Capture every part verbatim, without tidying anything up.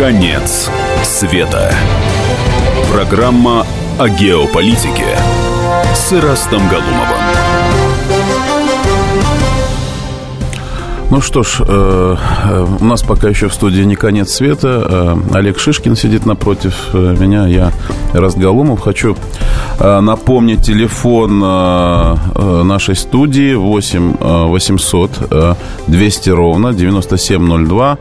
Конец света. Программа о геополитике с Эрастом Галумовым. Ну что ж, э, у нас пока еще в студии не конец света. Э, Олег Шишкин сидит напротив меня, я Эраст Галумов. Хочу э, напомнить телефон э, нашей студии восемь восемьсот двести ровно девяносто семь ноль два.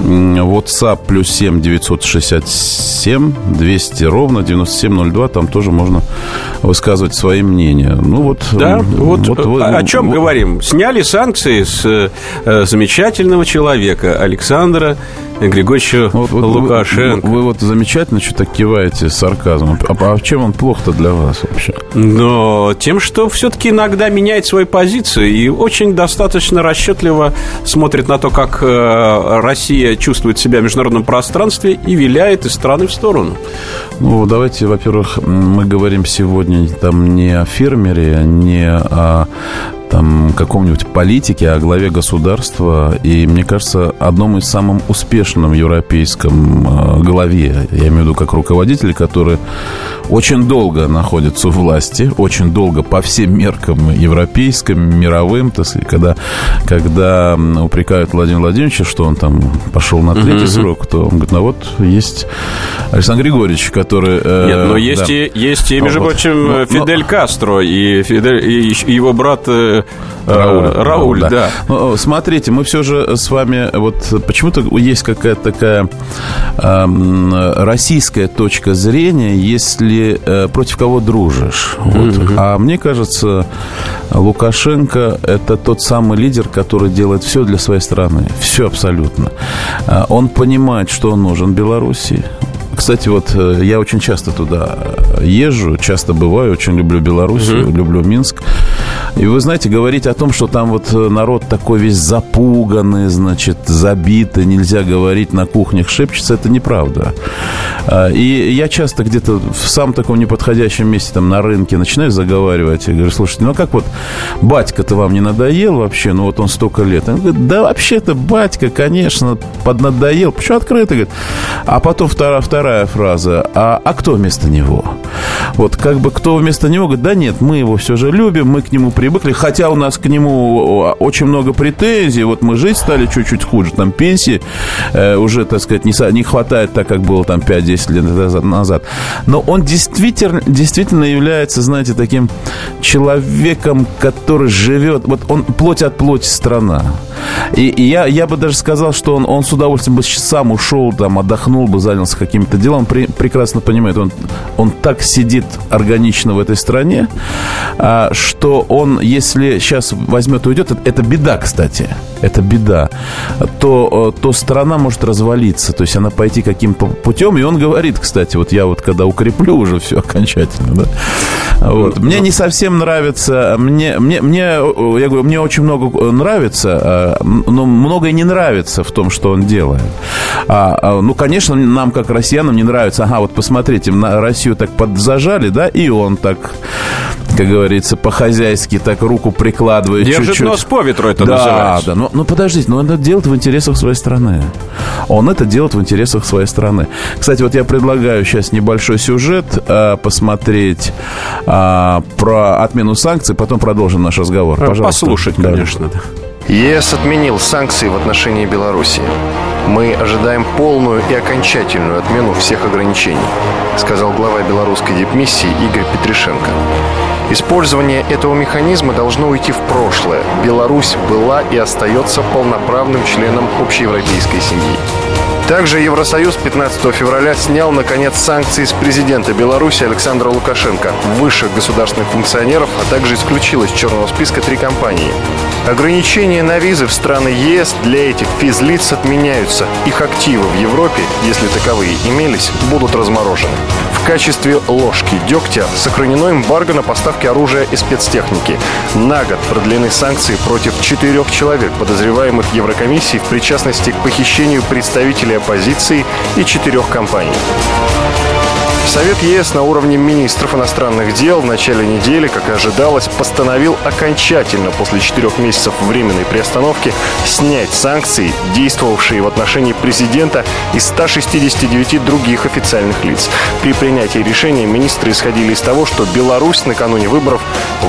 WhatsApp плюс семь девятьсот шестьдесят семь двести ровно девяносто семь ноль два. Там тоже можно высказывать свои мнения. Ну вот, да, вот, вот вы, о чем вот говорим. Сняли санкции с замечательного человека Александра Григорьевича вот, вот, Лукашенко. Вы, вы, вы вот замечательно что-то киваете с сарказмом. А, а чем он плох-то для вас вообще? Но тем, что все-таки иногда меняет свои позиции и очень достаточно расчетливо смотрит на то, как Россия чувствует себя в международном пространстве и виляет из страны в сторону. Ну, давайте, во-первых, мы говорим сегодня там не о фермере, не о там, каком-нибудь политике, о главе государства. И, мне кажется, одном из самых успешных европейском главе, я имею в виду как руководитель, который очень долго находится у власти, очень долго по всем меркам европейским, мировым, так сказать, когда, когда упрекают Владимира Владимировича, что он там пошел на третий uh-huh. срок, то он говорит, ну вот есть Александр Григорьевич, который... Э, Нет, но есть, да. и, есть и, между прочим, вот. Фидель но... Кастро и, Фидель, и его брат... Рауль, Рауль, Рауль, да. да. Ну, смотрите, мы все же с вами вот почему-то есть какая-то такая э, российская точка зрения, если э, против кого дружишь. Вот. Mm-hmm. А мне кажется, Лукашенко — это тот самый лидер, который делает все для своей страны, все абсолютно. Он понимает, что он нужен Белоруссии. Кстати, вот я очень часто туда езжу, часто бываю, очень люблю Белоруссию, uh-huh. люблю Минск. И вы знаете, говорить о том, что там вот народ такой весь запуганный, значит, забитый, нельзя говорить, на кухнях шепчется, это неправда. И я часто где-то в самом таком неподходящем месте, там, на рынке начинаю заговаривать и говорю, слушайте, ну а как вот батька-то вам не надоел вообще? Ну вот он столько лет. Он говорит, да вообще-то батька, конечно, поднадоел. Почему открыто? Говорит. А потом вторая, вторая фраза. А, а кто вместо него? Вот как бы кто вместо него говорит, да нет, мы его все же любим, мы к нему привыкли, хотя у нас к нему очень много претензий, вот мы жить стали чуть-чуть хуже, там пенсии э, уже, так сказать, не, не хватает так, как было там пять-десять лет назад. Но он действительно, действительно является, знаете, таким человеком, который живет, вот он плоть от плоти страна. И, и я, я бы даже сказал, что он, он с удовольствием бы сам ушел, там, отдохнул бы, занялся какими-то делами, при, прекрасно понимает, он, он так сидит органично в этой стране, а, что он, если сейчас возьмет и уйдет, это, это беда, кстати, это беда, то, то страна может развалиться, то есть она пойти каким-то путем, и он говорит, кстати, вот я вот когда укреплю уже все окончательно, да, вот, мне не совсем нравится, мне, мне, мне, я говорю, мне очень много нравится, но многое не нравится в том, что он делает. А, ну, конечно, нам, как россиянам, не нравится, ага, вот посмотрите, на Россию так подзажали, да, и он так, как говорится, по-хозяйски так руку прикладывает. Держит чуть-чуть. Держит нос по ветру, это да, называется. Да, да, но, но подождите, но он это делает в интересах своей страны. Он это делает в интересах своей страны. Кстати, вот я предлагаю сейчас небольшой сюжет э, посмотреть э, про отмену санкций, потом продолжим наш разговор. Пожалуйста. Послушать, да, конечно. Да. ЕС отменил санкции в отношении Беларуси. Мы ожидаем полную и окончательную отмену всех ограничений, сказал глава белорусской дипмиссии Игорь Петришенко. Использование этого механизма должно уйти в прошлое. Беларусь была и остается полноправным членом общеевропейской семьи. Также Евросоюз пятнадцатого февраля снял, наконец, санкции с президента Беларуси Александра Лукашенко, высших государственных функционеров, а также исключил из черного списка три компании. Ограничения на визы в страны ЕС для этих физлиц отменяются. Их активы в Европе, если таковые имелись, будут разморожены. В качестве ложки дегтя сохранено эмбарго на поставки оружия и спецтехники. На год продлены санкции против четырех человек, подозреваемых Еврокомиссией в причастности к похищению представителей оппозиции и четырех компаний. Совет ЕС на уровне министров иностранных дел в начале недели, как и ожидалось, постановил окончательно после четырех месяцев временной приостановки снять санкции, действовавшие в отношении президента и ста шестидесяти девяти других официальных лиц. При принятии решения министры исходили из того, что Беларусь накануне выборов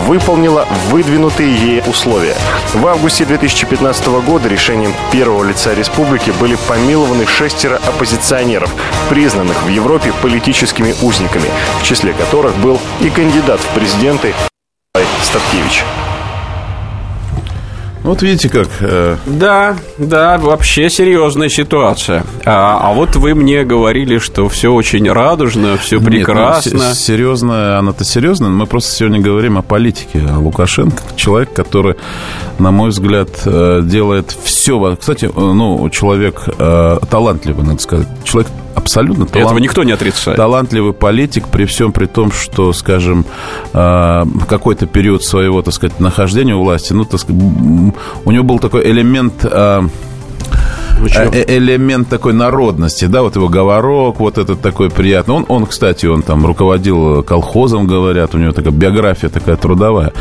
выполнила выдвинутые ей условия. В августе две тысячи пятнадцатого года решением первого лица республики были помилованы шестеро оппозиционеров, признанных в Европе политическими узниками, в числе которых был и кандидат в президенты Статкевич. Вот видите как. Э... Да, да, вообще серьезная ситуация. А, а вот вы мне говорили, что все очень радужно, все прекрасно. Нет, ну, серьезно, она-то серьезная. Мы просто сегодня говорим о политике. А Лукашенко — человек, который, на мой взгляд, делает все. Кстати, ну, человек э, талантливый, надо сказать. Человек абсолютно талантливый. Этого никто не отрицает. Талантливый политик, при всем при том, что, скажем, э, какой-то период своего, так сказать, нахождения у власти, ну, так сказать, у него был такой элемент... Э... элемент такой народности, да, вот его говорок, вот этот такой приятный. Он, он, кстати, он там руководил колхозом, говорят, у него такая биография такая трудовая.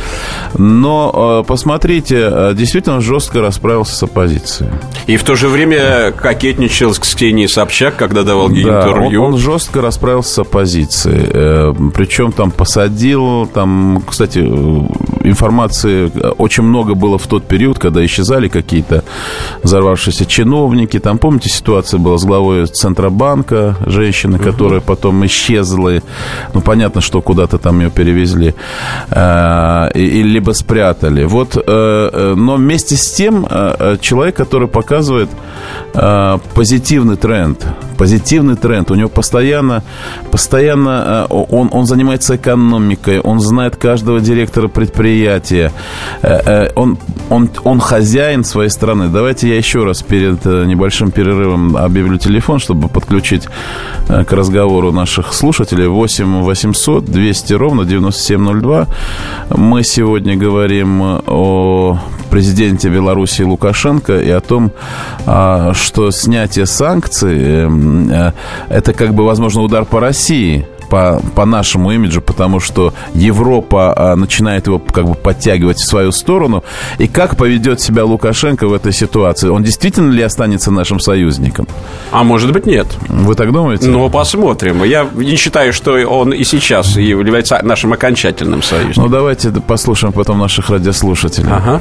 Но посмотрите, действительно жестко расправился с оппозицией. И в то же время кокетничал с Ксенией Собчак, когда давал ей да, интервью. Он, он жестко расправился с оппозицией. Причем там посадил, там, кстати, информации очень много было в тот период, когда исчезали какие-то взорвавшиеся чиновники. Там, помните, ситуация была с главой Центробанка, женщины, которая uh-huh. потом исчезла. Ну, понятно, что куда-то там ее перевезли э, и, либо спрятали. Вот, э, но вместе с тем э, человек, который показывает э, позитивный тренд. Позитивный тренд. У него постоянно, постоянно э, он, он занимается экономикой, он знает каждого директора предприятия, э, э, он, он, он хозяин своей страны. Давайте я еще раз перед небольшим перерывом объявлю телефон, чтобы подключить к разговору наших слушателей. Восемь восемьсот двести ровно девяносто семь ноль два. Мы сегодня говорим о президенте Беларуси Лукашенко и о том, что снятие санкций — это как бы, возможно, удар по России, По, по нашему имиджу, потому что Европа а, начинает его как бы подтягивать в свою сторону. И как поведет себя Лукашенко в этой ситуации? Он действительно ли останется нашим союзником? А может быть, нет. Вы так думаете? Ну, посмотрим. Я не считаю, что он и сейчас является нашим окончательным союзником. Ну, давайте послушаем потом наших радиослушателей. Ага.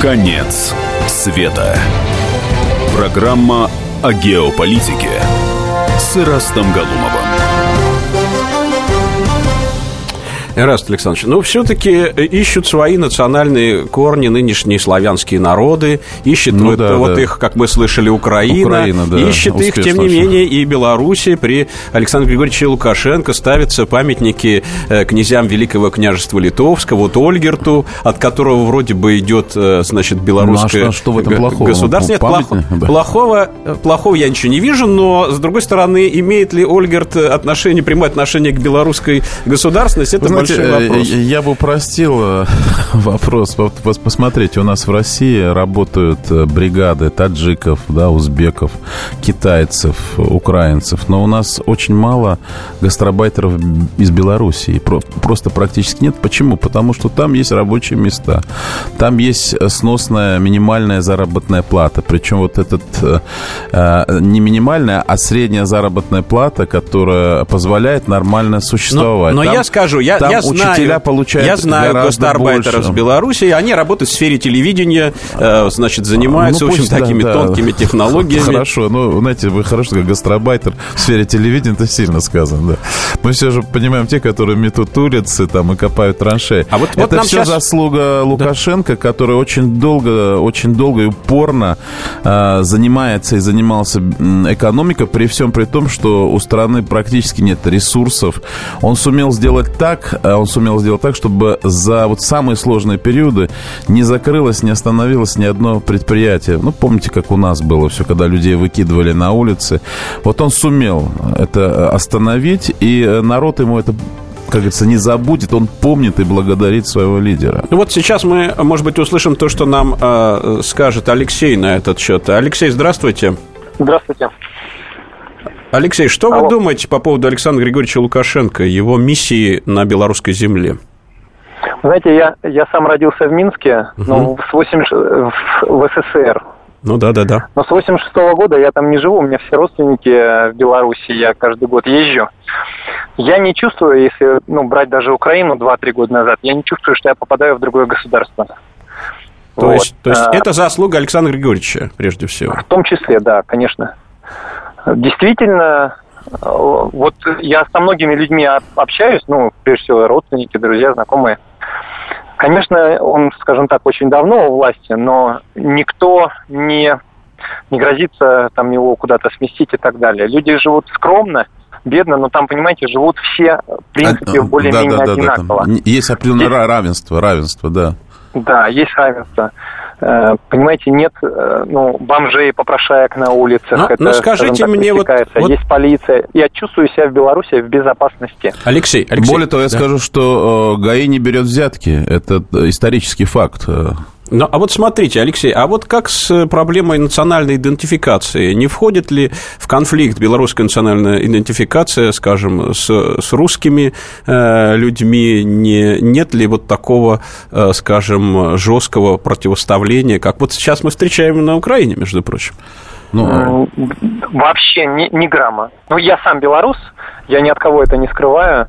Конец света. Программа о геополитике с Эрастом Галумовым. Эраст Александрович, ну, все-таки ищут свои национальные корни нынешние славянские народы, ищет ну, вот, да, вот да. их, как мы слышали, Украина, Украина да, ищет их, тем не менее, и Белоруссия. При Александре Григорьевиче Лукашенко ставятся памятники князьям Великого княжества Литовского, вот Ольгерту, от которого вроде бы идет, значит, белорусское ну, а что, что г- государство. Нет, памятник, плохо, да. плохого, плохого я ничего не вижу, но, с другой стороны, имеет ли Ольгерт отношение, прямое отношение к белорусской государственности, это я бы упростил вопрос. Посмотрите, у нас в России работают бригады таджиков, да, узбеков, китайцев, украинцев. Но у нас очень мало гастробайтеров из Белоруссии. Просто практически нет. Почему? Потому что там есть рабочие места. Там есть сносная минимальная заработная плата. Причем вот этот не минимальная, а средняя заработная плата, которая позволяет нормально существовать. Но, но там, я скажу, я... я учителя знаю, получают я знаю гораздо гастарбайтеров больше. С Беларуси. Они работают в сфере телевидения, э, значит, занимаются, ну, пусть, в общем, да, такими да. тонкими технологиями. Хорошо, ну, знаете, вы хорошо, как гастарбайтер в сфере телевидения, это сильно сказано, да. Мы все же понимаем те, которые метут улицы там и копают траншеи. А вот, это вот нам все сейчас... заслуга Лукашенко, да. который очень долго, очень долго и упорно э, занимается и занимался экономикой, при всем при том, что у страны практически нет ресурсов. Он сумел сделать так, он сумел сделать так, чтобы за вот самые сложные периоды не закрылось, не остановилось ни одно предприятие. Ну, помните, как у нас было все, когда людей выкидывали на улицы. Вот он сумел это остановить, и народ ему это... как говорится, не забудет, он помнит и благодарит своего лидера. Вот сейчас мы, может быть, услышим то, что нам э, скажет Алексей на этот счет. Алексей, здравствуйте. Здравствуйте. Алексей, что Алло. Вы думаете по поводу Александра Григорьевича Лукашенко, его миссии на белорусской земле? Знаете, я, я сам родился в Минске, угу. ну, в, восемь, в, в СССР. Ну да, да, да. Но с восемьдесят шестого года я там не живу, у меня все родственники в Беларуси, я каждый год езжу. Я не чувствую, если ну, брать даже Украину два-три года назад, я не чувствую, что я попадаю в другое государство. То вот. есть, то есть а, это заслуга Александра Григорьевича, прежде всего? В том числе, да, конечно. Действительно, вот я со многими людьми общаюсь, ну, прежде всего, родственники, друзья, знакомые. Конечно, он, скажем так, очень давно у власти, но никто не, не грозится там его куда-то сместить и так далее. Люди живут скромно, бедно, но там, понимаете, живут все, в принципе, а, более-менее да, да, одинаково. Да, да, есть определенное Здесь... равенство, равенство, да. Да, есть равенство. Понимаете, нет ну, бомжей, попрошаек на улицах. Но, это, но скажите так, мне, вот, вот... Есть полиция. Я чувствую себя в Беларуси в безопасности. Алексей, Алексей. Более того, я да. скажу, что ГАИ не берет взятки. Это исторический факт. Ну, а вот смотрите, Алексей, а вот как с проблемой национальной идентификации? Не входит ли в конфликт белорусская национальная идентификация, скажем, с, с русскими э, людьми? Не, нет ли вот такого, э, скажем, жесткого противоставления, как вот сейчас мы встречаем на Украине, между прочим? Ну, вообще ни, ни грамма. Ну, я сам белорус, я ни от кого это не скрываю.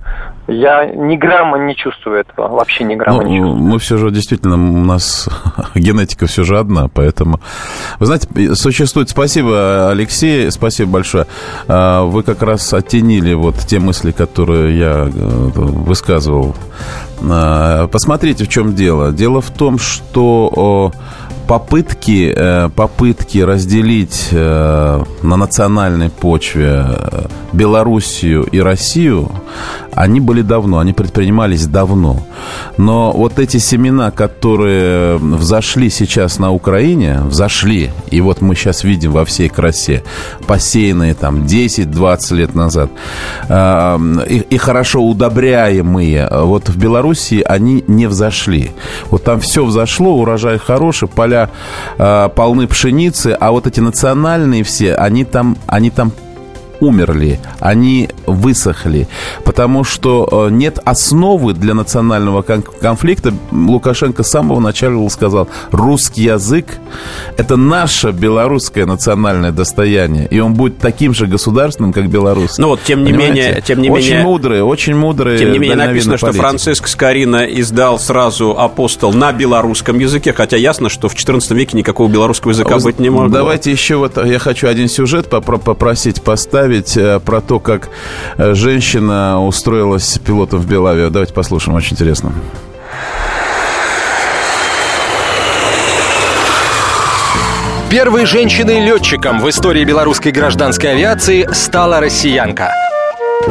Я ни грамма не чувствую этого, вообще ни грамма ну, не чувствую. Мы все же, действительно, у нас генетика все же одна, поэтому... Вы знаете, существует... Спасибо, Алексей, спасибо большое. Вы как раз оттенили вот те мысли, которые я высказывал. Посмотрите, в чем дело. Дело в том, что... Попытки, попытки разделить на национальной почве Белоруссию и Россию, они были давно, они предпринимались давно. Но вот эти семена, которые взошли сейчас на Украине, взошли, и вот мы сейчас видим во всей красе, посеянные там десять-двадцать лет назад, и, и хорошо удобряемые, вот в Белоруссии они не взошли. Вот там все взошло, урожай хороший, поля полны пшеницы, а вот эти национальные все, они там, они там умерли, они высохли, потому что нет основы для национального конфликта. Лукашенко с самого начала сказал: русский язык – это наше белорусское национальное достояние, и он будет таким же государственным, как белорусский. Ну вот, тем не Понимаете? менее, тем не очень менее, мудрые, очень мудрые. Тем не менее написано, политики. Что Франциск Скорина издал сразу «Апостол» на белорусском языке, хотя ясно, что в четырнадцатом веке никакого белорусского языка Вы, быть не могло. Давайте еще вот я хочу один сюжет попросить поставить. Про то, как женщина устроилась пилотом в Белавиа. Давайте послушаем, очень интересно. Первой женщиной-летчиком в истории белорусской гражданской авиации стала россиянка.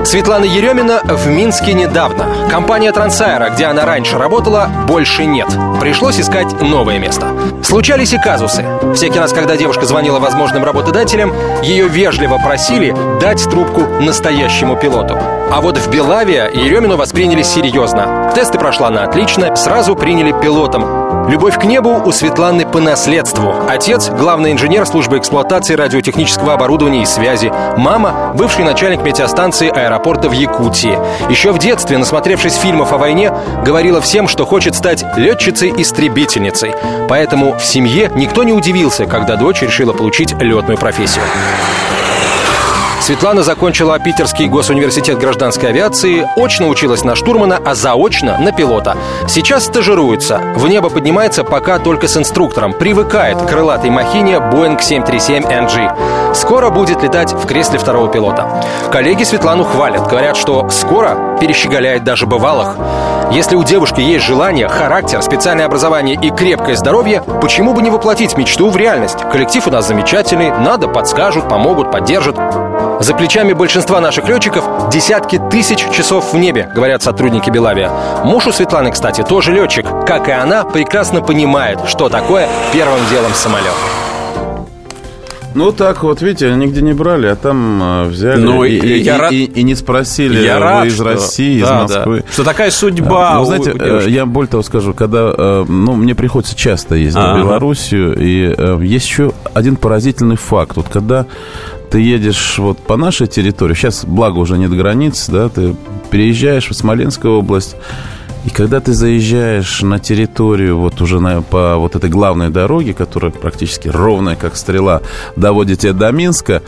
Светлана Еремина в Минске недавно. Компания «Трансайра», где она раньше работала, больше нет. Пришлось искать новое место. Случались и казусы. Всякий раз, когда девушка звонила возможным работодателям, ее вежливо просили дать трубку настоящему пилоту. А вот в Белавиа Еремину восприняли серьезно. Тесты прошла на отлично, сразу приняли пилотом. Любовь к небу у Светланы по наследству. Отец — главный инженер службы эксплуатации радиотехнического оборудования и связи. Мама — бывший начальник метеостанции аэропорта в Якутии. Еще в детстве, насмотревшись фильмов о войне, говорила всем, что хочет стать летчицей-истребительницей. Поэтому в семье никто не удивился, когда дочь решила получить летную профессию. Светлана закончила Питерский госуниверситет гражданской авиации, очно училась на штурмана, а заочно на пилота. Сейчас стажируется. В небо поднимается пока только с инструктором. Привыкает к крылатой махине Boeing семь тридцать семь эн джи. Скоро будет летать в кресле второго пилота. Коллеги Светлану хвалят. Говорят, что скоро перещеголяет даже бывалых. Если у девушки есть желание, характер, специальное образование и крепкое здоровье, почему бы не воплотить мечту в реальность? Коллектив у нас замечательный, надо — подскажут, помогут, поддержат. За плечами большинства наших летчиков десятки тысяч часов в небе, говорят сотрудники Белавиа. Муж у Светланы, кстати, тоже летчик. Как и она, прекрасно понимает, что такое первым делом самолет. Ну так вот, видите, нигде не брали, а там взяли ну, и, и, и, рад... и, и не спросили, я вы рад, из России, да, из Москвы. Да. Что такая судьба. Да. Ну, знаете, девушки. Я более того скажу, когда, ну, мне приходится часто ездить в Белоруссию, и есть еще один поразительный факт. Вот когда ты едешь вот по нашей территории, сейчас, благо, уже нет границ, да, ты переезжаешь в Смоленскую область, и когда ты заезжаешь на территорию вот уже на, по вот этой главной дороге, которая практически ровная, как стрела, доводит тебя до Минска,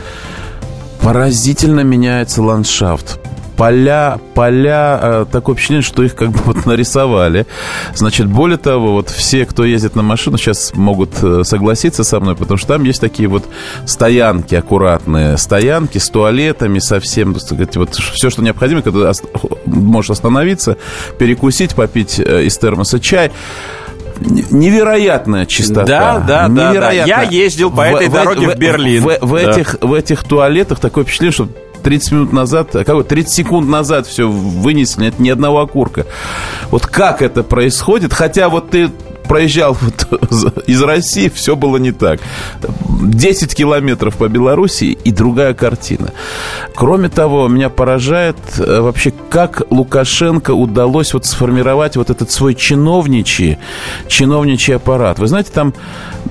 поразительно меняется ландшафт. Поля, поля, такое впечатление, что их как бы вот нарисовали. Значит, более того, вот все, кто ездит на машину, сейчас могут согласиться со мной, потому что там есть такие вот стоянки аккуратные, стоянки с туалетами, со всем, вот все, что необходимо, когда можешь остановиться, перекусить, попить из термоса чай. Невероятная чистота. Да, да, невероятная. Да, да. Я ездил по этой в, дороге в, в Берлин. В, в, в, да. этих, в этих туалетах такое впечатление, что тридцать минут назад, какой тридцать секунд назад все вынесли, нет ни одного окурка. Вот как это происходит? Хотя вот ты проезжал вот из России, все было не так. десять километров по Белоруссии и другая картина. Кроме того, меня поражает вообще, как Лукашенко удалось вот сформировать вот этот свой чиновничий, чиновничий аппарат. Вы знаете, там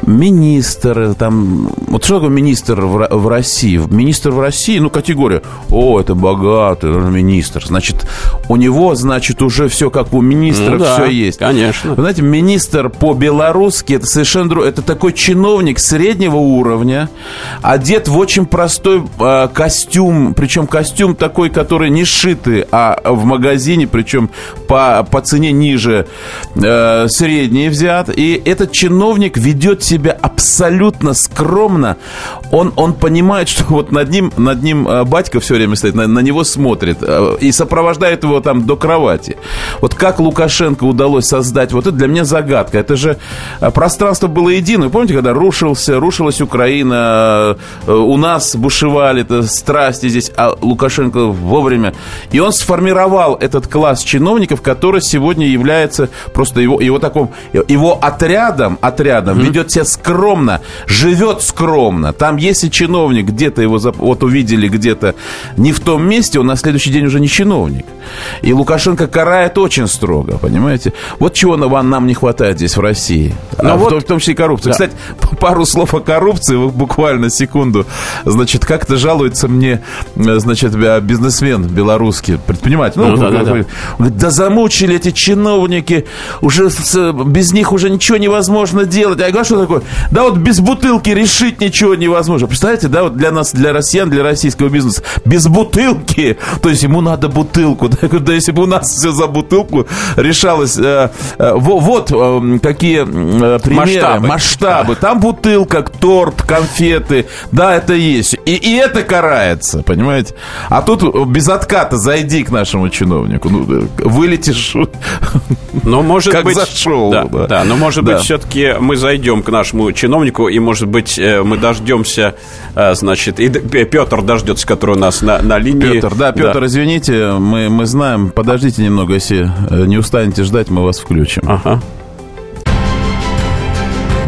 министр, там... Вот что такое министр в, в России? Министр в России, ну, категория. О, это богатый министр. Значит, у него, значит, уже все как у министра, ну, да, все есть. Конечно. Вы знаете, министр по-белорусски, это совершенно другое. Это такой чиновник среднего уровня, одет в очень простой э, костюм. Причем костюм такой, который не сшитый, а в магазине, причем по, по цене ниже э, средний взят. И этот чиновник ведет себя абсолютно скромно. Он, он понимает, что вот над ним, над ним батька все время стоит, на, на него смотрит и сопровождает его там до кровати. Вот как Лукашенко удалось создать, вот это для меня загадка. Это же пространство было единое. Помните, когда рушился, рушилась Украина, у нас бушевали страсти здесь, а Лукашенко вовремя. И он сформировал этот класс чиновников, который сегодня является просто его, его таком, его отрядом, отрядом, mm-hmm. ведет себя скромно, живет скромно. Там, если чиновник где-то его, вот увидели где-то не в том месте, он на следующий день уже не чиновник. И Лукашенко карает очень строго, понимаете? Вот чего нам не хватает здесь в России. Но а вот, в, том, в том числе и коррупции. Да. Кстати, пару слов о коррупции, буквально секунду. Значит, как-то жалуется мне, значит, бизнесмен белорусский, предприниматель. Ну, ну, да, да, говорит, да. Говорит, да замучили эти чиновники, уже с, без них уже ничего невозможно делать. А я говорю, что такое? Да вот без бутылки решить ничего невозможно. Представляете, да, вот для нас, для россиян, для российского бизнеса, без бутылки, то есть ему надо бутылку. Да, да, если бы у нас все за бутылку решалось, э, э, вот э, какие э, примеры, масштабы. масштабы. Там бутылка, торт, конфеты, да, это есть. И, и это карается, понимаете? А тут без отката зайди к нашему чиновнику, ну, вылетишь, но, может как быть, зашел. Да, да. Да, но, может да. быть, все-таки мы зайдем к нашему чиновнику, и, может быть, мы дождемся, значит, и Петр дождется, который у нас на, на линии. Петр, да, Петр, да. извините, мы, мы знаем, подождите немного, если не устанете ждать, мы вас включим. Ага.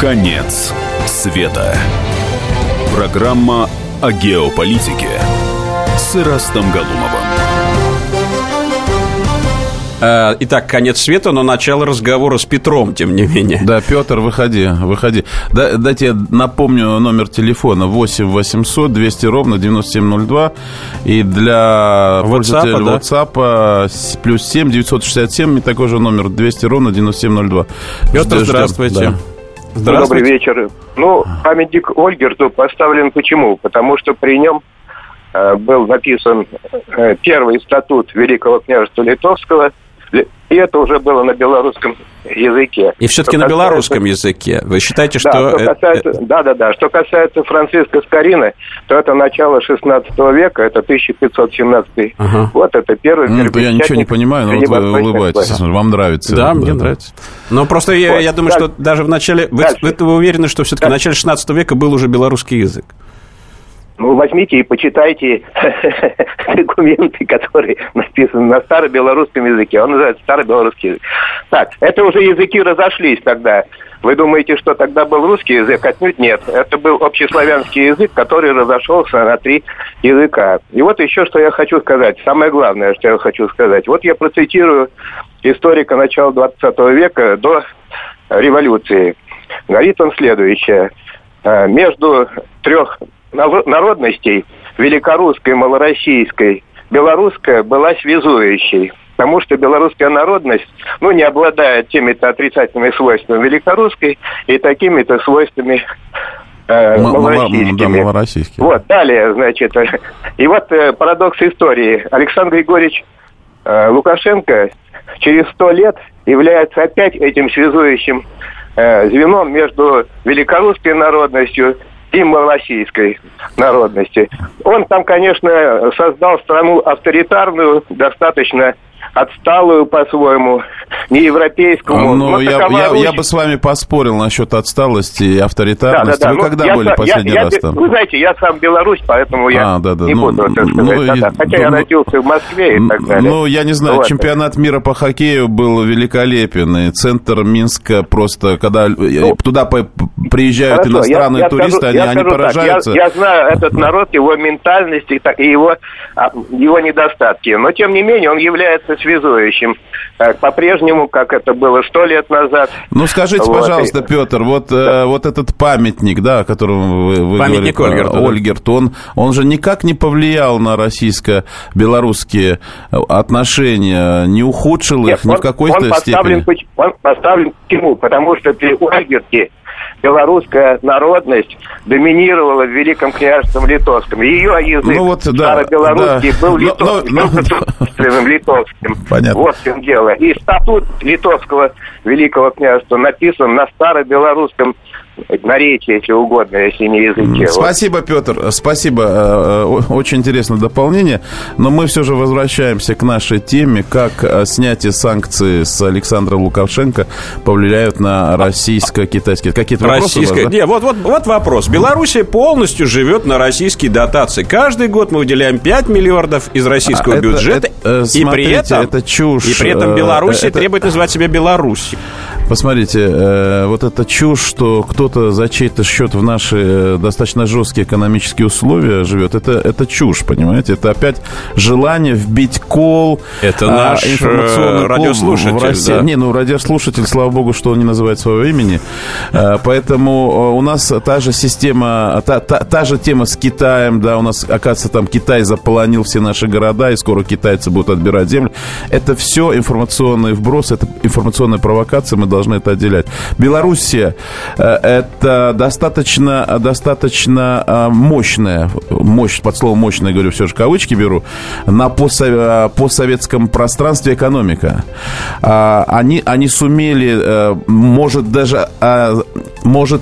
Конец света. Программа о геополитике с Эрастом Галумовым. Итак, конец света, но начало разговора с Петром, тем не менее. Да, Петр, выходи, выходи. Да, дайте я напомню номер телефона восемь восемьсот двести ровно девяносто семь ноль два. И для WhatsApp, пользователя да? WhatsApp плюс семь девятьсот шестьдесят семь, и такой же номер двести ровно девяносто семь ноль два. Петр, ждем, здравствуйте. Да. Добрый вечер. Ну, памятник Ольгерту поставлен почему? Потому что при нем э, был написан э, первый статут Великого княжества Литовского, и это уже было на белорусском языке. И все-таки что на касается... белорусском языке. Вы считаете, что... Да, что касается... да, да, да. Что касается Франциска Скорины, то это начало шестнадцатого века, это тысяча пятьсот семнадцатый. Ага. Вот это первый... Ну, я ничего не понимаю, но вот вы улыбаетесь. Вам нравится. Да, да мне да. нравится. Но просто вот, я, я думаю, дальше. Что даже в начале... Вы, вы, вы уверены, что все-таки дальше. В начале шестнадцатого века был уже белорусский язык? Ну, возьмите и почитайте документы, которые написаны на старобелорусском языке. Он называется старобелорусский язык. Так, это уже языки разошлись тогда. Вы думаете, что тогда был русский язык? Отнюдь нет. Это был общеславянский язык, который разошелся на три языка. И вот еще, что я хочу сказать. Самое главное, что я хочу сказать. Вот я процитирую историка начала двадцатого века до революции. Говорит он следующее. Между трех... народностей, великорусской, малороссийской, белорусская была связующей, потому что белорусская народность, ну, не обладает теми-то отрицательными свойствами великорусской и такими-то свойствами э, малороссийскими. Да, малороссийскими. Вот, далее, значит, и вот э, парадокс истории. Александр Григорьевич э, Лукашенко через сто лет является опять этим связующим э, звеном между великорусской народностью и малороссийской народности. Он там, конечно, создал страну авторитарную, достаточно отсталую по-своему, неевропейскому. Ну, я, я, я бы с вами поспорил насчет отсталости и авторитарности. Да, да, да. Вы ну, когда я, были я, последний я, раз я, там? Вы знаете, я сам беларусь, поэтому а, я да, да. не ну, буду это ну, сказать. Да, да. Хотя ну, я родился в Москве и так далее. Ну, я не знаю, вот. Чемпионат мира по хоккею был великолепен. И центр Минска просто, когда ну, туда приезжают хорошо, иностранные я, я туристы, скажу, они, я они скажу поражаются. Так, я, я знаю этот народ, его ментальность и, и его, его недостатки. Но, тем не менее, он является связующим по-прежнему, как это было сто лет назад. Ну, скажите, вот. пожалуйста, Петр, вот, да. э, вот этот памятник, да, о котором вы, вы говорите, Ольгерт, Ольгерт, он, он же никак не повлиял на российско-белорусские отношения, не ухудшил Нет, их он, ни в какой-то он степени. Поставлен, он поставлен почему? Потому что при Ольгерте белорусская народность доминировала в Великом княжестве Литовском. Ее язык ну вот, старобелорусский да, был литовским, но, но, был литовским. Понятно. Вот в чем дело. И статут Литовского Великого княжества написан на старобелорусском наречии, если угодно, если не языке. Спасибо, вот. Петр, спасибо. Очень интересное дополнение. Но мы все же возвращаемся к нашей теме, как снятие санкций с Александра Лукашенко повлияют на российско-китайские. Какие-то вопросы у вас, да? Нет, вот, вот, вот вопрос. Белоруссия полностью живет на российские дотации. Каждый год мы выделяем пять миллиардов из российского а бюджета. Это, это, и, смотрите, при этом, это чушь. И при этом Белоруссия это... требует называть себя Белоруссией. Посмотрите, э, вот это чушь, что кто-то за чей-то счет в наши достаточно жесткие экономические условия живет, это, это чушь, понимаете? Это опять желание вбить кол. Это а, наш информационный радиослушатель. В России. Да. Не, ну радиослушатель, слава богу, что он не называет своего имени. А, поэтому у нас та же система, та, та, та же тема с Китаем, да, у нас, оказывается, там Китай заполонил все наши города, и скоро китайцы будут отбирать землю. Это все информационный вброс, это информационная провокация, мы должны это отделять. Белоруссия это достаточно, достаточно мощная, мощь, под словом мощная, говорю, все же кавычки беру, на постсоветском пространстве экономика. Они, они сумели, может даже, может,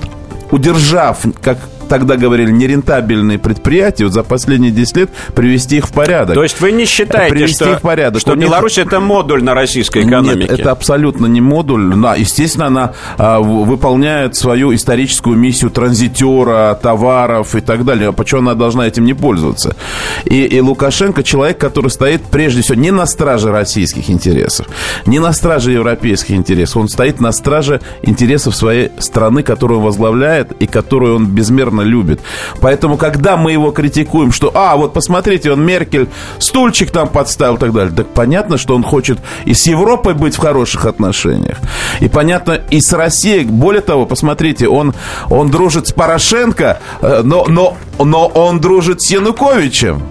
удержав, как тогда говорили, нерентабельные предприятия, вот за последние десять лет привести их в порядок. То есть вы не считаете, привести что, их в порядок. что Беларусь них... это модуль на российской экономике? Нет, это абсолютно не модуль. Да, естественно, она а, выполняет свою историческую миссию транзитера, товаров и так далее. Почему она должна этим не пользоваться? И, и Лукашенко человек, который стоит прежде всего не на страже российских интересов, не на страже европейских интересов. Он стоит на страже интересов своей страны, которую он возглавляет и которую он безмерно наверное, любит. Поэтому, когда мы его критикуем, что, а, вот посмотрите, он Меркель стульчик там подставил и так далее, так понятно, что он хочет и с Европой быть в хороших отношениях. И понятно, и с Россией. Более того, посмотрите, он, он дружит с Порошенко, но, но, но он дружит с Януковичем.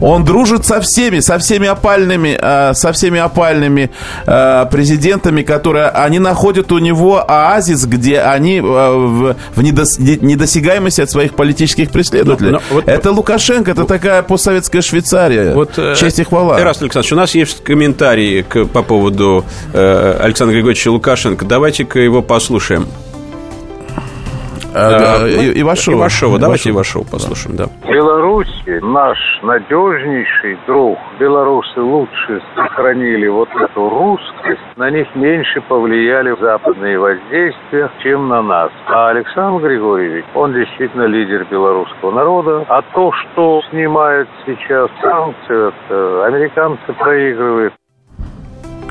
Он дружит со всеми, со всеми опальными, со всеми опальными президентами, которые они находят у него оазис, где они в недосягаемости от своих политических преследователей. Но, но, вот, это Лукашенко, это такая постсоветская Швейцария. Вот, честь и хвала. Эраст Александрович, у нас есть комментарии к, по поводу э, Александра Григорьевича Лукашенко. Давайте-ка его послушаем. А, и, Ивашова. Ивашова, давайте Ивашова послушаем, да. Беларусь наш надежнейший друг. Белорусы лучше сохранили вот эту русскость. На них меньше повлияли западные воздействия, чем на нас. А Александр Григорьевич, он действительно лидер белорусского народа. А то, что снимают сейчас санкции, американцы проигрывают.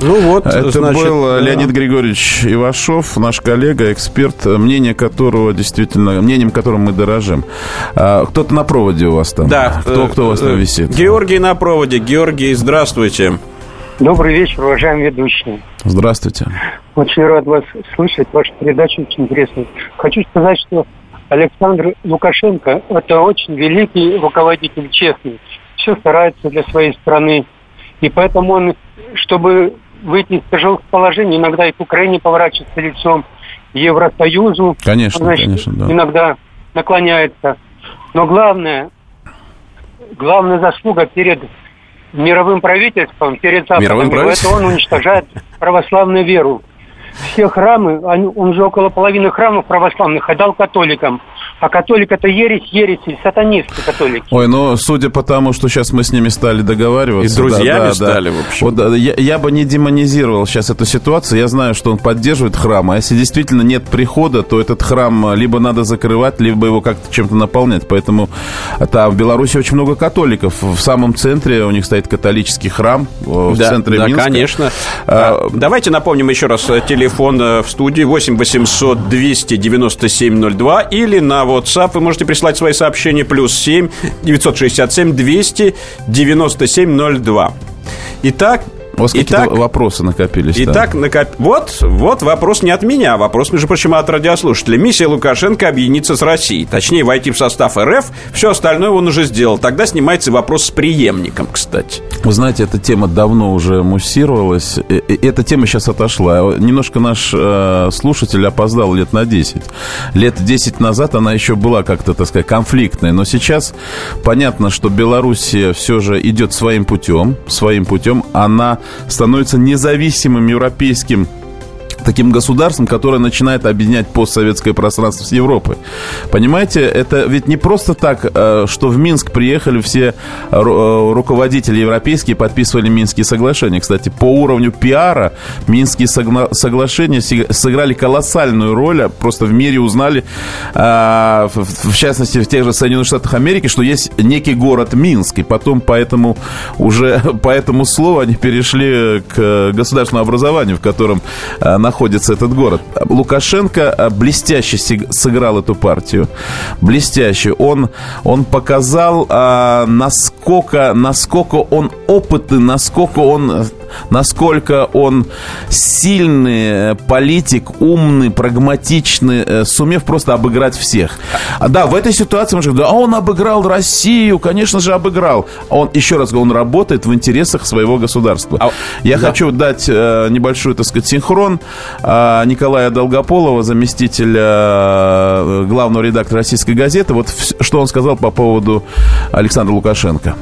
Ну вот, это значит, был Леонид Григорьевич Ивашов, наш коллега, эксперт, мнение которого действительно, мнением которым мы дорожим. Кто-то на проводе у вас там? Да. Кто, кто у вас там висит? Георгий на проводе. Георгий, здравствуйте. Добрый вечер, уважаемые ведущие. Здравствуйте. Очень рад вас слышать. Ваша передача очень интересная. Хочу сказать, что Александр Лукашенко – это очень великий руководитель, честный. Все старается для своей страны. И поэтому он, чтобы выйти из тяжелых положений, иногда и к Украине поворачивается лицом, Евросоюзу, конечно, значит, конечно, да. Иногда наклоняется. Но главное, главная заслуга перед мировым правительством, перед Западом, это он уничтожает православную веру. Все храмы, он же около половины храмов православных отдал католикам. А католик — это ересь, ересь, сатанисты католики. Ой, ну, судя по тому, что сейчас мы с ними стали договариваться... И друзьями да, да, стали, да. В общем. Вот, я, я бы не демонизировал сейчас эту ситуацию. Я знаю, что он поддерживает храм. А если действительно нет прихода, то этот храм либо надо закрывать, либо его как-то чем-то наполнять. Поэтому там в Беларуси очень много католиков. В самом центре у них стоит католический храм. В да, центре да, Минска. Конечно. А, да. Давайте напомним еще раз телефон в студии. восемь восемьсот двести девяносто семь ноль два или на WhatsApp. Вы можете прислать свои сообщения. плюс семь девятьсот шестьдесят семь двести девяносто семь ноль два. Итак, у вас какие-то итак, вопросы накопились. Итак, да. накоп... вот, вот вопрос не от меня. Вопрос, между прочим, от радиослушателя. Миссия Лукашенко — объединиться с Россией. Точнее, войти в состав эр эф. Все остальное он уже сделал. Тогда снимается вопрос с преемником, кстати. Вы знаете, эта тема давно уже муссировалась. И, и эта тема сейчас отошла. Немножко наш э, слушатель опоздал лет на десять. Лет десять назад она еще была как-то, так сказать, конфликтной. Но сейчас понятно, что Белоруссия все же идет своим путем. Своим путем она... становится независимым европейским таким государством, которое начинает объединять постсоветское пространство с Европой. Понимаете, это ведь не просто так, что в Минск приехали все руководители европейские, подписывали Минские соглашения. Кстати, по уровню пиара Минские согла- соглашения сыграли колоссальную роль. Просто в мире узнали, в частности, в тех же Соединенных Штатах Америки, что есть некий город Минск. И потом поэтому уже по этому слову они перешли к государственному образованию, в котором находятся находится этот город. Лукашенко блестяще сыграл эту партию. Блестяще. Он, он показал, насколько, насколько он опытен, насколько он, насколько он сильный политик, умный, прагматичный, сумев просто обыграть всех. Да, в этой ситуации можно говорить, а он обыграл Россию, конечно же, обыграл. Он, еще раз говорю, он работает в интересах своего государства. А, Я да. хочу дать небольшой, так сказать, синхрон Николая Долгополова, заместителя главного редактора «Российской газеты». Вот что он сказал по поводу Александра Лукашенко.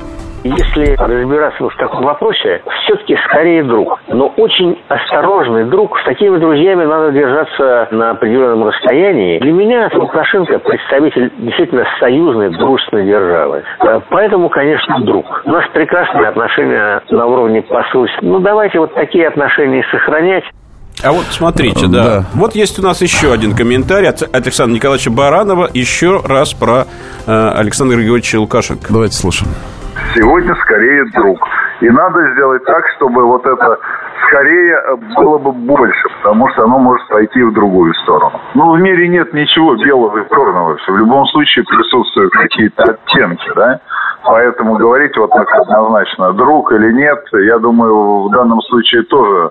Если разбираться в таком вопросе, все-таки скорее друг. Но очень осторожный друг. С такими друзьями надо держаться на определенном расстоянии. Для меня Лукашенко представитель действительно союзной, дружественной державы. Поэтому, конечно, друг. У нас прекрасные отношения на уровне посольств. Ну, давайте вот такие отношения сохранять. А вот смотрите, да. да. Вот есть у нас еще один комментарий от Александра Николаевича Баранова. Еще раз про э, Александра Григорьевича Лукашенко. Давайте слушаем. Сегодня скорее друг. И надо сделать так, чтобы вот это скорее было бы больше, потому что оно может пойти в другую сторону. Ну, в мире нет ничего белого и черного. В любом случае присутствуют какие-то оттенки, да? Поэтому говорить вот так однозначно, друг или нет, я думаю, в данном случае тоже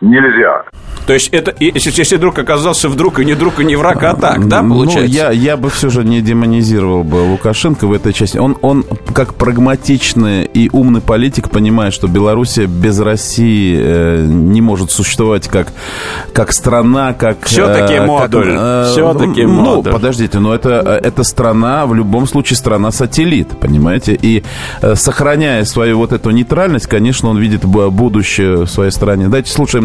нельзя. То есть это если, если друг оказался вдруг, и не друг, и не враг, а так, да, получается? Ну, я, я бы все же не демонизировал бы Лукашенко в этой части. Он, он как прагматичный и умный политик понимает, что Белоруссия без России э, не может существовать как, как страна, как... Все-таки э, модуль. Э, Все-таки э, модуль. Ну, подождите, но это, это страна, в любом случае, страна-сателлит, понимаете? И э, сохраняя свою вот эту нейтральность, конечно, он видит будущее в своей стране. Давайте слушаем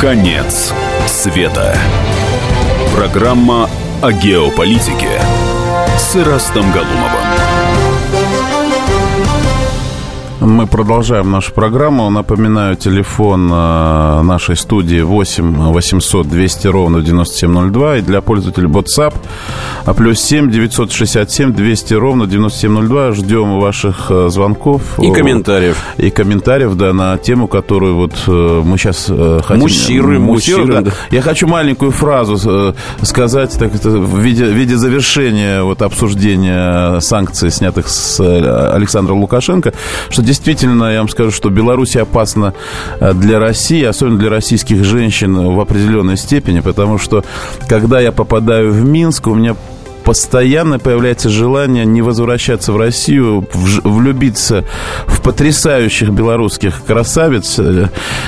Конец света. Программа о геополитике с Эрастом Галумовым. Мы продолжаем нашу программу. Напоминаю, телефон нашей студии восемь восемьсот двести ровно девяносто семь ноль два. И для пользователей WhatsApp плюс семь девятьсот шестьдесят семь двести ровно девяносто семь ноль два. Ждем ваших звонков и комментариев. И комментариев, да, на тему, которую вот мы сейчас хотим. Муссируем, муссируем. Да. Я хочу маленькую фразу сказать так, в виде, в виде завершения вот, обсуждения санкций, снятых с Александром Лукашенко, что действительно, я вам скажу, что Беларусь опасна для России, особенно для российских женщин в определенной степени, потому что, когда я попадаю в Минск, у меня постоянно появляется желание не возвращаться в Россию, влюбиться в потрясающих белорусских красавиц.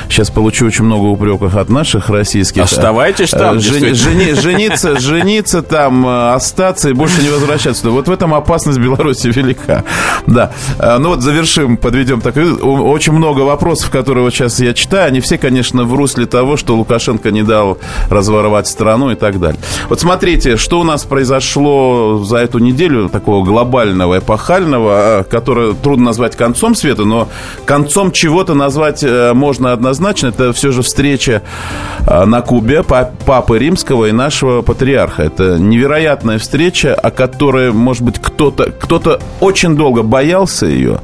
Сейчас получу очень много упреков от наших российских. Оставайтесь там. Жени, жени, жениться, жениться там, остаться и больше не возвращаться. Вот в этом опасность Беларуси велика. Да. Ну вот завершим, подведем так. Очень много вопросов, которые вот сейчас я читаю. Они все, конечно, в русле того, что Лукашенко не дал разворовать страну и так далее. Вот смотрите, что у нас произошло за эту неделю, такого глобального, эпохального, которое трудно назвать концом света, но концом чего-то назвать можно однозначно. Это все же встреча на Кубе Папы Римского и нашего патриарха. Это невероятная встреча, о которой, может быть, кто-то, кто-то очень долго боялся ее,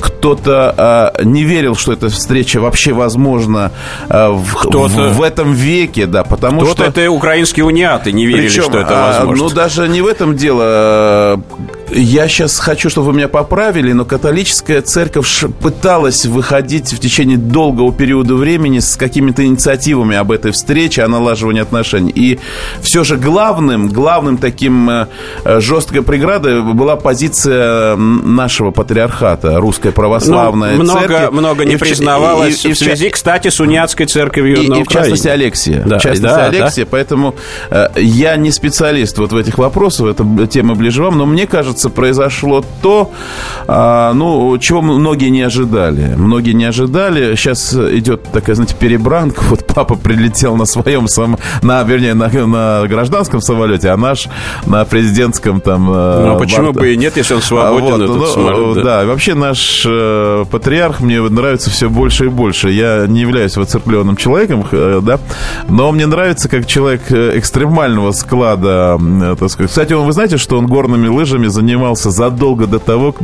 кто-то не верил, что эта встреча вообще возможна в, в этом веке. Да, потому кто-то что... это украинские униаты не верили, причем, что это возможно. Ну, даже не в этом дело. Я сейчас хочу, чтобы вы меня поправили, но католическая церковь пыталась выходить в течение долгого периода времени с какими-то инициативами об этой встрече, о налаживании отношений. И все же главным, главным таким жесткой преградой была позиция нашего патриархата, русской православной ну, много, церкви. Много не и признавалось и, и, и в связи, кстати, с униатской церковью и, на Украине. И в частности Алексия. Да. В частности да, Алексия. Да. Поэтому я не специалист вот в этих вопросах, эта тема ближе вам, но мне кажется, произошло то, ну, чего многие не ожидали. Многие не ожидали. Сейчас идет такая, знаете, перебранка. Вот папа прилетел на своем, сам, на, вернее, на, на гражданском самолете, а наш на президентском там... Ну, а почему бы и нет, если он свободен, вот, этот ну, самолет? Да. Да, вообще наш патриарх мне нравится все больше и больше. Я не являюсь воцерпленным человеком, да, но мне нравится, как человек экстремального склада, так сказать. Кстати, он, вы знаете, что он горными лыжами занимается сомневался задолго до того,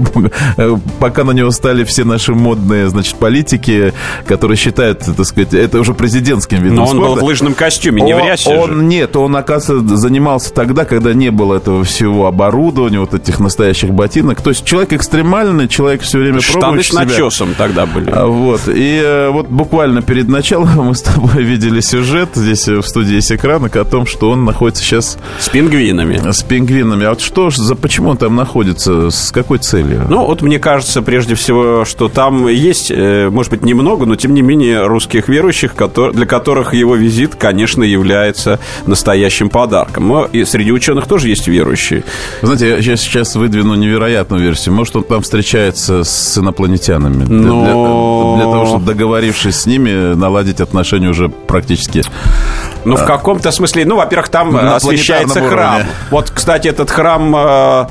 пока на него стали все наши модные, значит, политики, которые считают, так сказать, это уже президентским видом но спорта. Но он был в лыжном костюме, не он, в рясе он, же. Нет, он, оказывается, занимался тогда, когда не было этого всего оборудования, вот этих настоящих ботинок. То есть человек экстремальный, человек все время пробующий себя. Штаны с начесом тогда были. Вот. И вот буквально перед началом мы с тобой видели сюжет здесь в студии с экранок о том, что он находится сейчас... С пингвинами. С пингвинами. А вот что за... Почему он там находится? С какой целью? Ну, вот мне кажется, прежде всего, что там есть, может быть, немного, но, тем не менее, русских верующих, для которых его визит, конечно, является настоящим подарком. Но и среди ученых тоже есть верующие. Знаете, я сейчас выдвину невероятную версию. Может, он там встречается с инопланетянами? Но... Для, для того, чтобы, договорившись с ними, наладить отношения уже практически... Ну, в каком-то смысле, ну, во-первых, там освещается храм. Вот, кстати, этот храм э,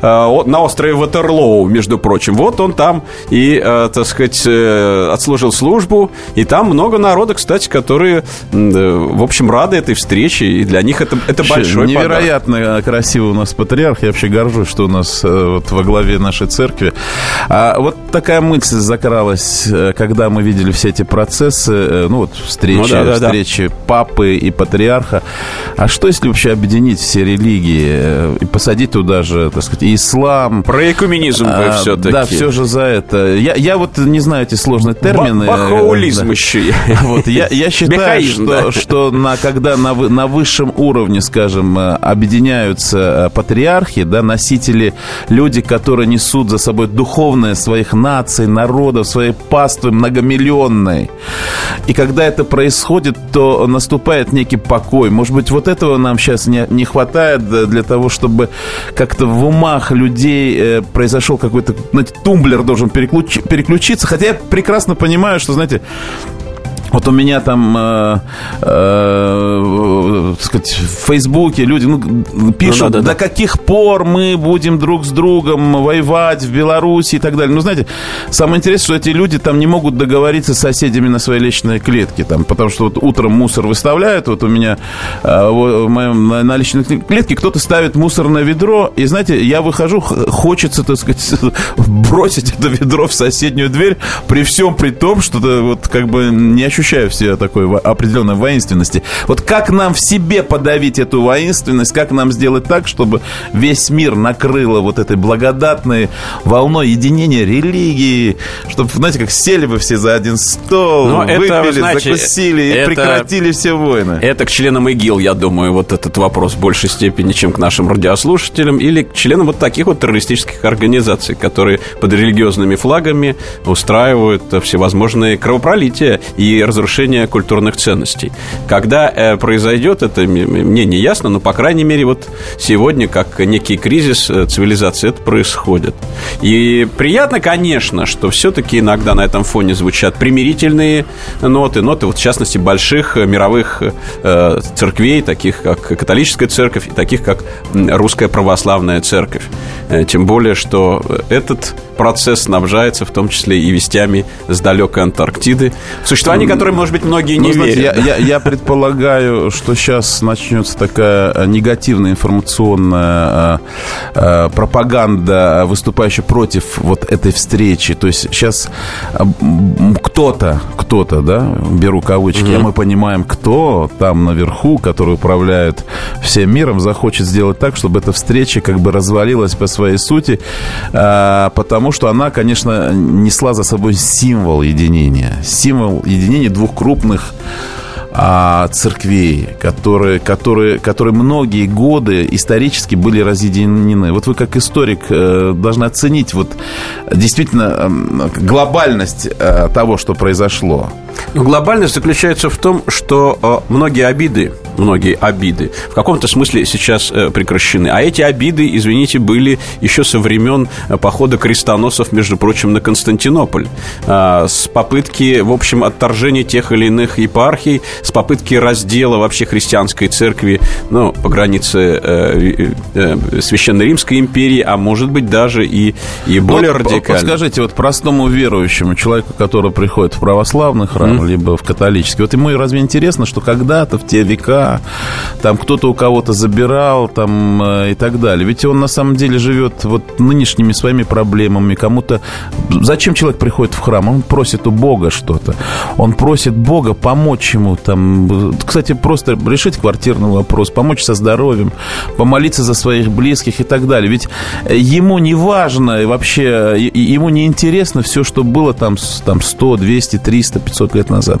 э, на острове Ватерлоу, между прочим. Вот он там и, э, так сказать, э, отслужил службу. И там много народа, кстати, которые, э, в общем, рады этой встрече. И для них это, это большой невероятно подарок. Невероятно красивый у нас патриарх. Я вообще горжусь, что у нас э, вот, во главе нашей церкви. А вот такая мысль закралась, когда мы видели все эти процессы. Э, ну, вот встречи, ну, да, да, встречи да. папы и патриарха. А что, если вообще объединить все религии и посадить туда же, так сказать, и ислам? Про экуменизм а, вы все-таки. Да, все же за это. Я, я вот не знаю эти сложные термины. Бахаулизм еще. Вот, я, я считаю, Мехаизм, что, да. что на, когда на, на высшем уровне, скажем, объединяются патриархи, да, носители, люди, которые несут за собой духовное своих наций, народов, своей паствы многомиллионной. И когда это происходит, то наступает некий покой. Может быть, вот этого нам сейчас не, не хватает для того, чтобы как-то в умах людей э, произошел какой-то, знаете, тумблер должен переключ, переключиться. Хотя я прекрасно понимаю, что, знаете, вот у меня там, э, э, так сказать, в Фейсбуке люди ну, пишут, ну, да, да, до да. каких пор мы будем друг с другом воевать в Беларуси и так далее. Ну, знаете, самое интересное, что эти люди там не могут договориться с соседями на своей личной клетке, там, потому что вот утром мусор выставляют, вот у меня э, в моем, на, на личной клетке кто-то ставит мусорное ведро, и, знаете, я выхожу, хочется, так сказать, бросить это ведро в соседнюю дверь, при всем при том, что это вот как бы не ощущается. Ощущаю все такой определенной воинственности. Вот как нам в себе подавить эту воинственность, как нам сделать так, чтобы весь мир накрыло вот этой благодатной волной единения религии, чтобы, знаете, как сели бы все за один стол, но выпили, это, значит, закусили и это, прекратили все войны. Это к членам ИГИЛ, я думаю, вот этот вопрос в большей степени, чем к нашим радиослушателям, или к членам вот таких вот террористических организаций, которые под религиозными флагами устраивают всевозможные кровопролития и разрушение культурных ценностей. Когда э, произойдет это, мне не ясно, но, по крайней мере, вот сегодня, как некий кризис э, цивилизации, это происходит. И приятно, конечно, что все-таки иногда на этом фоне звучат примирительные ноты, ноты, вот, в частности, больших мировых э, церквей, таких как католическая церковь и таких как русская православная церковь. Э, тем более, что этот процесс снабжается в том числе и вестями с далекой Антарктиды. Существование, которое, может быть, многие не ну, знаете, верят. Я, я, я предполагаю, что сейчас начнется такая негативная информационная пропаганда, выступающая против вот этой встречи. То есть сейчас кто-то, кто-то, да, беру кавычки, mm-hmm. а мы понимаем, кто там наверху, который управляет всем миром, захочет сделать так, чтобы эта встреча как бы развалилась по своей сути, потому что она, конечно, несла за собой символ единения. Символ единения двух крупных а, церквей, которые, которые, которые многие годы исторически были разъединены. Вот вы, как историк, должны оценить вот, действительно глобальность того, что произошло. Глобальность заключается в том, что многие обиды, многие обиды в каком-то смысле сейчас прекращены. А эти обиды, извините, были еще со времен похода крестоносцев, между прочим, на Константинополь. С попытки, в общем, отторжения тех или иных епархий, с попытки раздела вообще христианской церкви, ну, по границе Священной Римской империи, а может быть даже и, и более вот радикально. Подскажите, вот простому верующему, человеку, который приходит в православный храм, там, либо в католический. Вот ему разве интересно, что когда-то в те века там кто-то у кого-то забирал там, и так далее. Ведь он на самом деле живет вот нынешними своими проблемами. Кому-то... Зачем человек приходит в храм? Он просит у Бога что-то. Он просит Бога помочь ему там... Кстати, просто решить квартирный вопрос, помочь со здоровьем, помолиться за своих близких и так далее. Ведь ему не важно, и вообще ему не интересно все, что было там, там сто, двести, триста, пятьсот лет назад.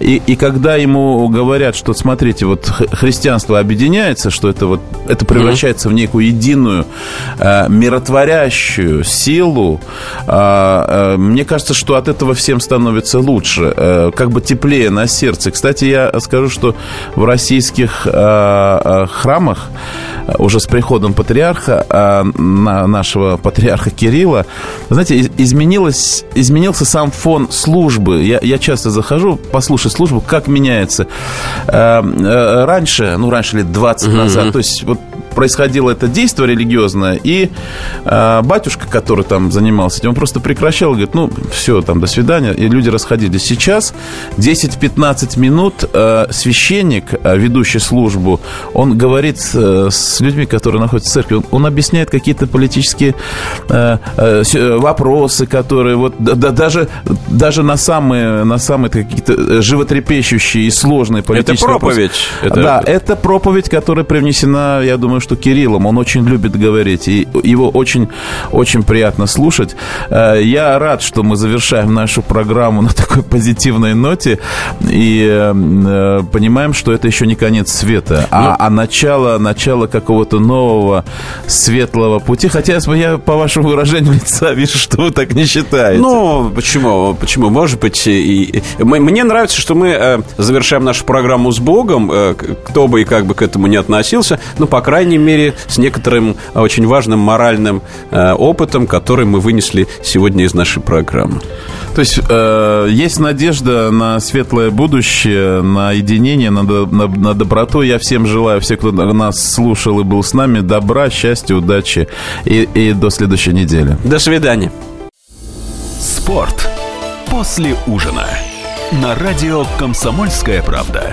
И, и когда ему говорят, что, смотрите, вот христианство объединяется, что это, вот, это превращается mm-hmm. в некую единую э, миротворящую силу, э, э, мне кажется, что от этого всем становится лучше, э, как бы теплее на сердце. Кстати, я скажу, что в российских э, храмах уже с приходом патриарха, э, нашего патриарха Кирилла, знаете, изменилось, изменился сам фон службы. Я, я часто захожу послушать службу, как меняется. Э, э, раньше, ну, раньше лет двадцать mm-hmm. назад, то есть вот происходило это действие религиозное, и э, батюшка, который там занимался этим, он просто прекращал и говорит, ну, все, там, до свидания, и люди расходились. Сейчас десять-пятнадцать минут э, священник, э, ведущий службу, он говорит э, с людьми, которые находятся в церкви, он, он объясняет какие-то политические э, э, вопросы, которые вот да, да, даже, даже на самые, на самые какие-то животрепещущие и сложные политические вопросы. Это проповедь. Это... Да, это проповедь, которая привнесена, я думаю, что Кириллом. Он очень любит говорить, и его очень, очень приятно слушать. Я рад, что мы завершаем нашу программу на такой позитивной ноте и понимаем, что это еще не конец света, а, а начало, начало какого-то нового светлого пути. Хотя я по вашему выражению лица вижу, что вы так не считаете. Ну, почему? Почему? Может быть, и... Мне нравится, что мы завершаем нашу программу с Богом, кто бы и как бы к этому не относился, но, по крайней мере, с некоторым очень важным моральным э, опытом, который мы вынесли сегодня из нашей программы. То есть э, есть надежда на светлое будущее, на единение, на, на, на доброту. Я всем желаю, все, кто нас слушал и был с нами, добра, счастья, удачи. И, и до следующей недели. До свидания. Спорт после ужина на радио «Комсомольская правда».